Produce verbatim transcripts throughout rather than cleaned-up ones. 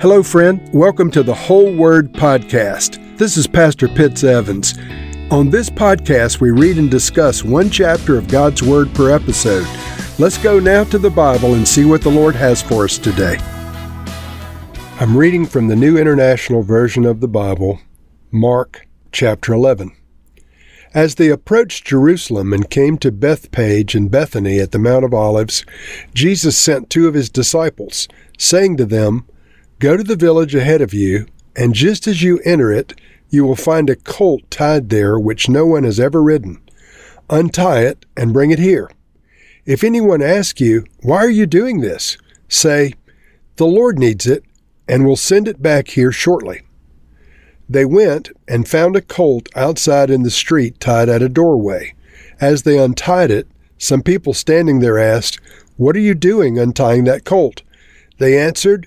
Hello, friend. Welcome to the Whole Word Podcast. This is Pastor Pitts Evans. On this podcast, we read and discuss one chapter of God's Word per episode. Let's go now to the Bible and see what the Lord has for us today. I'm reading from the New International Version of the Bible, Mark chapter eleven. As they approached Jerusalem and came to Bethpage and Bethany at the Mount of Olives, Jesus sent two of his disciples, saying to them, "Go to the village ahead of you, and just as you enter it, you will find a colt tied there which no one has ever ridden. Untie it and bring it here. If anyone asks you, 'Why are you doing this?' say, 'The Lord needs it, and will send it back here shortly.'" They went and found a colt outside in the street tied at a doorway. As they untied it, some people standing there asked, "What are you doing untying that colt?" They answered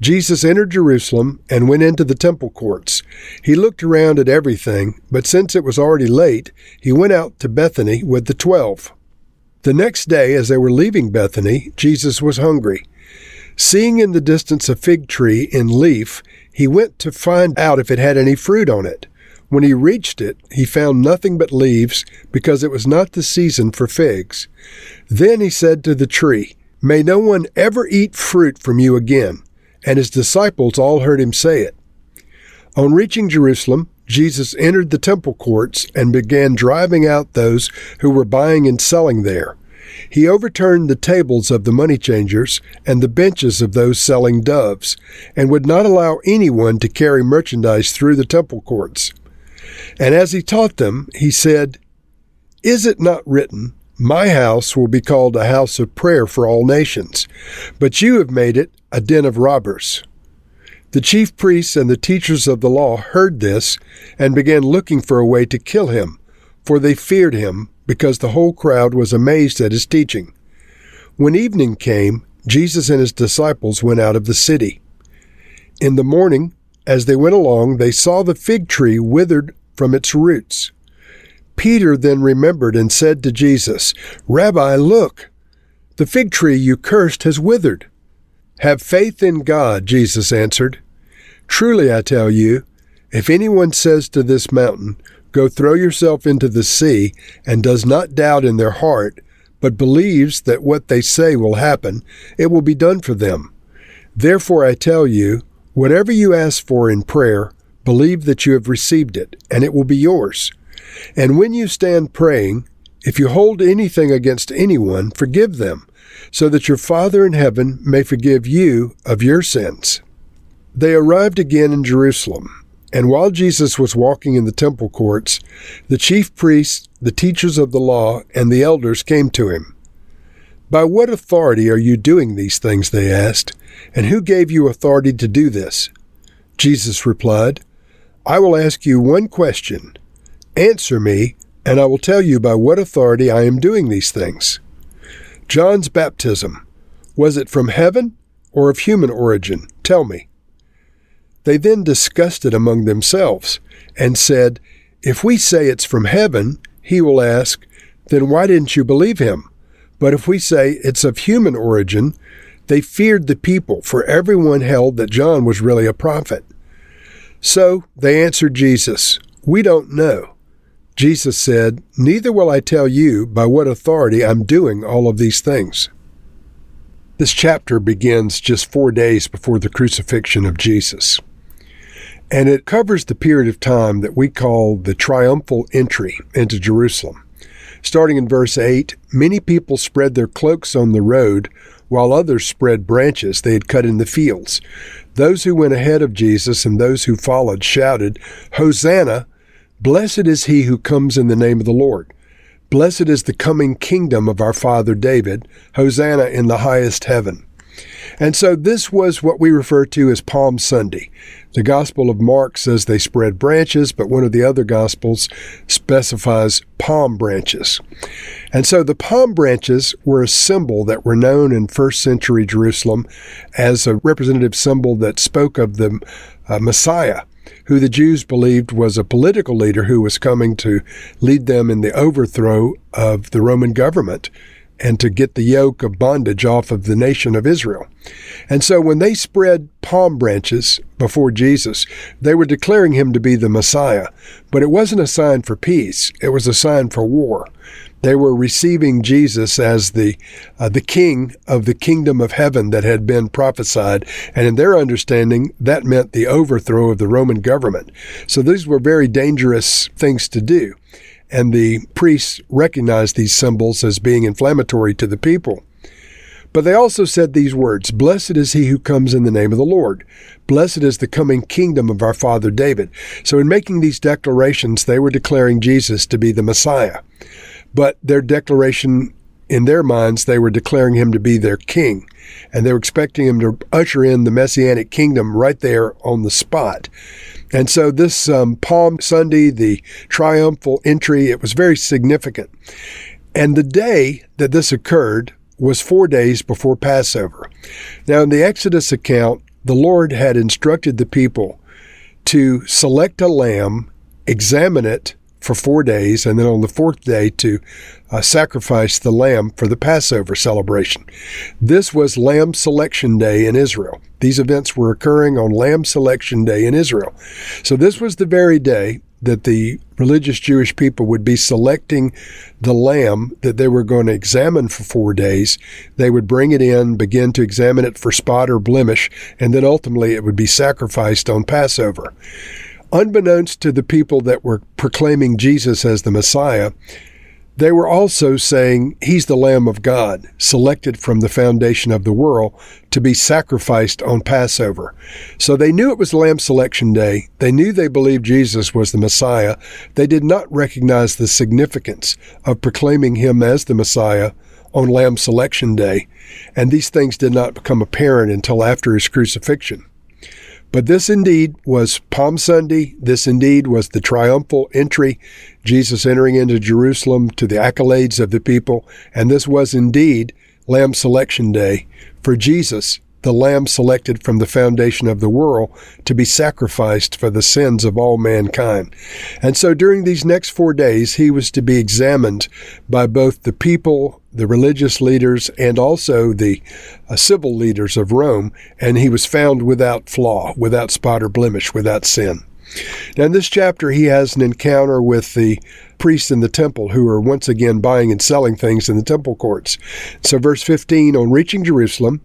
Jesus entered Jerusalem and went into the temple courts. He looked around at everything, but since it was already late, he went out to Bethany with the twelve. The next day, as they were leaving Bethany, Jesus was hungry. Seeing in the distance a fig tree in leaf, he went to find out if it had any fruit on it. When he reached it, he found nothing but leaves, because it was not the season for figs. Then he said to the tree, "May no one ever eat fruit from you again." And his disciples all heard him say it. On reaching Jerusalem, Jesus entered the temple courts and began driving out those who were buying and selling there. He overturned the tables of the money changers and the benches of those selling doves, and would not allow anyone to carry merchandise through the temple courts. And as he taught them, he said, "Is it not written, 'My house will be called a house of prayer for all nations,' but you have made it a den of robbers." The chief priests and the teachers of the law heard this and began looking for a way to kill him, for they feared him, because the whole crowd was amazed at his teaching. When evening came, Jesus and his disciples went out of the city. In the morning, as they went along, they saw the fig tree withered from its roots. Peter then remembered and said to Jesus, "Rabbi, look, the fig tree you cursed has withered." "Have faith in God," Jesus answered. "Truly I tell you, if anyone says to this mountain, 'Go throw yourself into the sea,' and does not doubt in their heart, but believes that what they say will happen, it will be done for them. Therefore I tell you, whatever you ask for in prayer, believe that you have received it, and it will be yours. And when you stand praying, if you hold anything against anyone, forgive them, so that your Father in heaven may forgive you of your sins." They arrived again in Jerusalem, and while Jesus was walking in the temple courts, the chief priests, the teachers of the law, and the elders came to him. "By what authority are you doing these things?" they asked, "and who gave you authority to do this?" Jesus replied, "I will ask you one question. Answer me, and I will tell you by what authority I am doing these things. John's baptism, was it from heaven or of human origin? Tell me." They then discussed it among themselves and said, "If we say it's from heaven, he will ask, 'Then why didn't you believe him?' But if we say it's of human origin," they feared the people, for everyone held that John was really a prophet. So they answered Jesus, "We don't know." Jesus said, "Neither will I tell you by what authority I'm doing all of these things." This chapter begins just four days before the crucifixion of Jesus, and it covers the period of time that we call the triumphal entry into Jerusalem. Starting in verse eight, "Many people spread their cloaks on the road, while others spread branches they had cut in the fields. Those who went ahead of Jesus and those who followed shouted, 'Hosanna! Blessed is he who comes in the name of the Lord. Blessed is the coming kingdom of our father David. Hosanna in the highest heaven.' And so this was what we refer to as Palm Sunday. The Gospel of Mark says they spread branches, but one of the other Gospels specifies palm branches. And so the palm branches were a symbol that were known in first century Jerusalem as a representative symbol that spoke of the uh, Messiah, who the Jews believed was a political leader who was coming to lead them in the overthrow of the Roman government and to get the yoke of bondage off of the nation of Israel. And so when they spread palm branches before Jesus, they were declaring him to be the Messiah. But it wasn't a sign for peace. It was a sign for war. They were receiving Jesus as the uh, the king of the kingdom of heaven that had been prophesied. And in their understanding, that meant the overthrow of the Roman government. So these were very dangerous things to do. And the priests recognized these symbols as being inflammatory to the people. But they also said these words, "Blessed is he who comes in the name of the Lord. Blessed is the coming kingdom of our father David." So in making these declarations, they were declaring Jesus to be the Messiah. But their declaration, in their minds, they were declaring him to be their king. And they were expecting him to usher in the Messianic kingdom right there on the spot. And so this um, Palm Sunday, the triumphal entry, it was very significant. And the day that this occurred was four days before Passover. Now, in the Exodus account, the Lord had instructed the people to select a lamb, examine it for four days, and then on the fourth day to uh, sacrifice the lamb for the Passover celebration. This was Lamb Selection Day in Israel. These events were occurring on Lamb Selection Day in Israel. So this was the very day that the religious Jewish people would be selecting the lamb that they were going to examine for four days. They would bring it in, begin to examine it for spot or blemish, and then ultimately it would be sacrificed on Passover. Unbeknownst to the people that were proclaiming Jesus as the Messiah, they were also saying, he's the Lamb of God, selected from the foundation of the world to be sacrificed on Passover. So they knew it was Lamb Selection Day. They knew they believed Jesus was the Messiah. They did not recognize the significance of proclaiming him as the Messiah on Lamb Selection Day. And these things did not become apparent until after his crucifixion. But this indeed was Palm Sunday. This indeed was the triumphal entry, Jesus entering into Jerusalem to the accolades of the people. And this was indeed Lamb Selection Day for Jesus, the Lamb selected from the foundation of the world to be sacrificed for the sins of all mankind. And so during these next four days, he was to be examined by both the people, the religious leaders, and also the uh, civil leaders of Rome, and he was found without flaw, without spot or blemish, without sin. Now, in this chapter, he has an encounter with the priests in the temple who are once again buying and selling things in the temple courts. So verse fifteen, on reaching Jerusalem,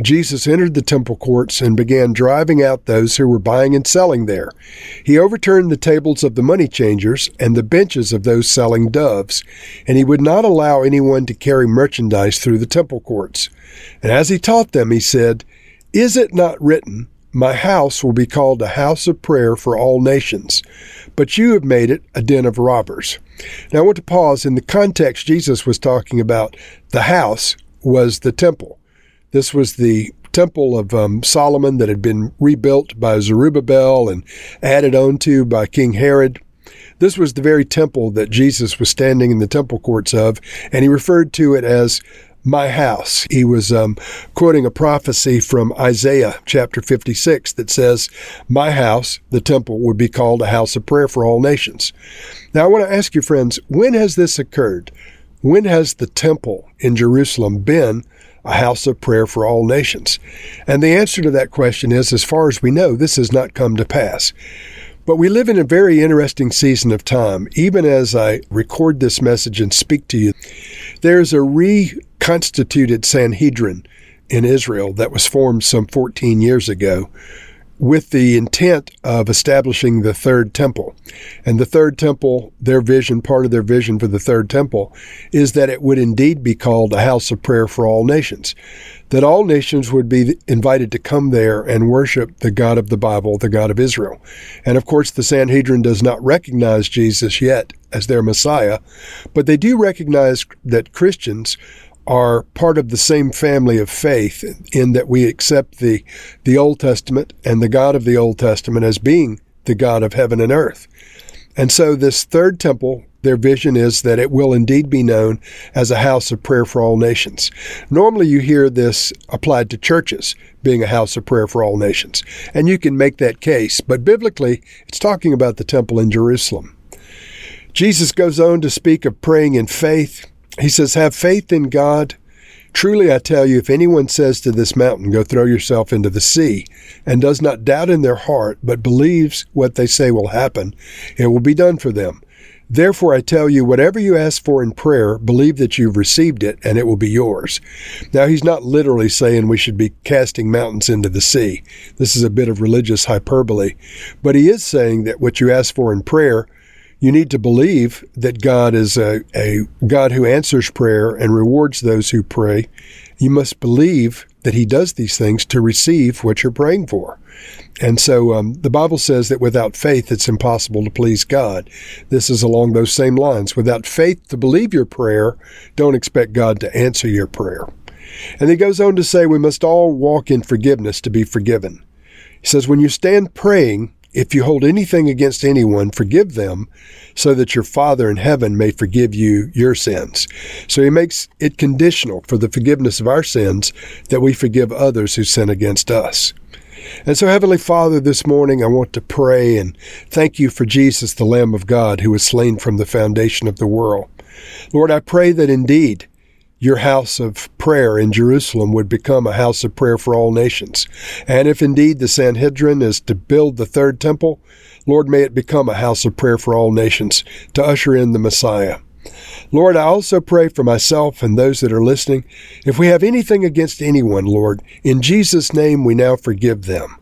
Jesus entered the temple courts and began driving out those who were buying and selling there. He overturned the tables of the money changers and the benches of those selling doves, and he would not allow anyone to carry merchandise through the temple courts. And as he taught them, he said, "Is it not written, 'My house will be called a house of prayer for all nations,' but you have made it a den of robbers." Now I want to pause. In the context, Jesus was talking about the house was the temple. This was the temple of um, Solomon that had been rebuilt by Zerubbabel and added onto by King Herod. This was the very temple that Jesus was standing in the temple courts of, and he referred to it as my house. He was um, quoting a prophecy from Isaiah chapter fifty-six that says, "My house, the temple, would be called a house of prayer for all nations." Now I want to ask you, friends, when has this occurred? When has the temple in Jerusalem been a house of prayer for all nations? And the answer to that question is, as far as we know, this has not come to pass. But we live in a very interesting season of time. Even as I record this message and speak to you, there's a reconstituted Sanhedrin in Israel that was formed some fourteen years ago with the intent of establishing the Third Temple. And the Third Temple, their vision, part of their vision for the Third Temple, is that it would indeed be called a house of prayer for all nations, that all nations would be invited to come there and worship the God of the Bible, the God of Israel. And of course, the Sanhedrin does not recognize Jesus yet as their Messiah, but they do recognize that Christians are part of the same family of faith in that we accept the the Old Testament and the God of the Old Testament as being the God of heaven and earth. And so this third temple, their vision is that it will indeed be known as a house of prayer for all nations. Normally you hear this applied to churches being a house of prayer for all nations, and you can make that case. But biblically, it's talking about the temple in Jerusalem. Jesus goes on to speak of praying in faith. He says, have faith in God. Truly I tell you, if anyone says to this mountain, go throw yourself into the sea, and does not doubt in their heart, but believes what they say will happen, it will be done for them. Therefore, I tell you, whatever you ask for in prayer, believe that you've received it, and it will be yours. Now, he's not literally saying we should be casting mountains into the sea. This is a bit of religious hyperbole. But he is saying that what you ask for in prayer, you need to believe that God is a, a God who answers prayer and rewards those who pray. You must believe that he does these things to receive what you're praying for. And so um, the Bible says that without faith, it's impossible to please God. This is along those same lines. Without faith to believe your prayer, don't expect God to answer your prayer. And he goes on to say, we must all walk in forgiveness to be forgiven. He says, when you stand praying, if you hold anything against anyone, forgive them, so that your Father in heaven may forgive you your sins. So he makes it conditional for the forgiveness of our sins that we forgive others who sin against us. And so, Heavenly Father, this morning I want to pray and thank you for Jesus, the Lamb of God, who was slain from the foundation of the world. Lord, I pray that indeed your house of prayer in Jerusalem would become a house of prayer for all nations. And if indeed the Sanhedrin is to build the third temple, Lord, may it become a house of prayer for all nations to usher in the Messiah. Lord, I also pray for myself and those that are listening. If we have anything against anyone, Lord, in Jesus' name we now forgive them.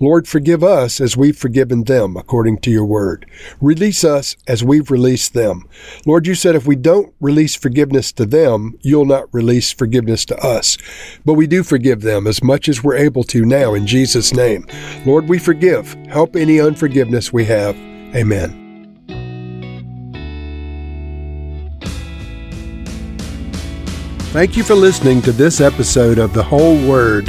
Lord, forgive us as we've forgiven them, according to your word. Release us as we've released them. Lord, you said if we don't release forgiveness to them, you'll not release forgiveness to us. But we do forgive them as much as we're able to now, in Jesus' name. Lord, we forgive. Help any unforgiveness we have. Amen. Thank you for listening to this episode of The Whole Word.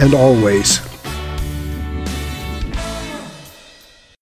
and always.